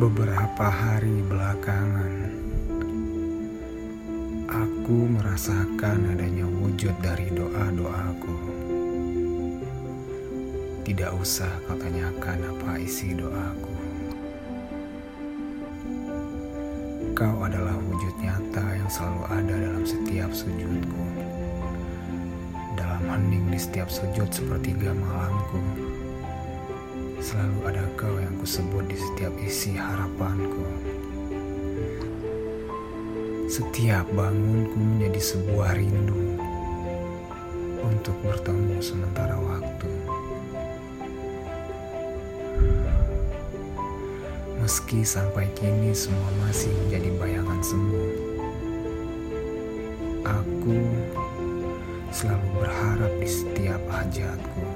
Beberapa hari belakangan, aku merasakan adanya wujud dari doa-doaku. Tidak usah kau tanyakan apa isi doaku. Kau adalah wujud nyata yang selalu ada dalam setiap sujudku. Dalam hening di setiap sujud sepertiga malamku, selalu ada kau yang kusebut di setiap isi harapanku. Setiap bangunku menjadi sebuah rindu untuk bertemu sementara waktu. Meski sampai kini semua masih menjadi bayangan semu, aku selalu berharap di setiap hajatku.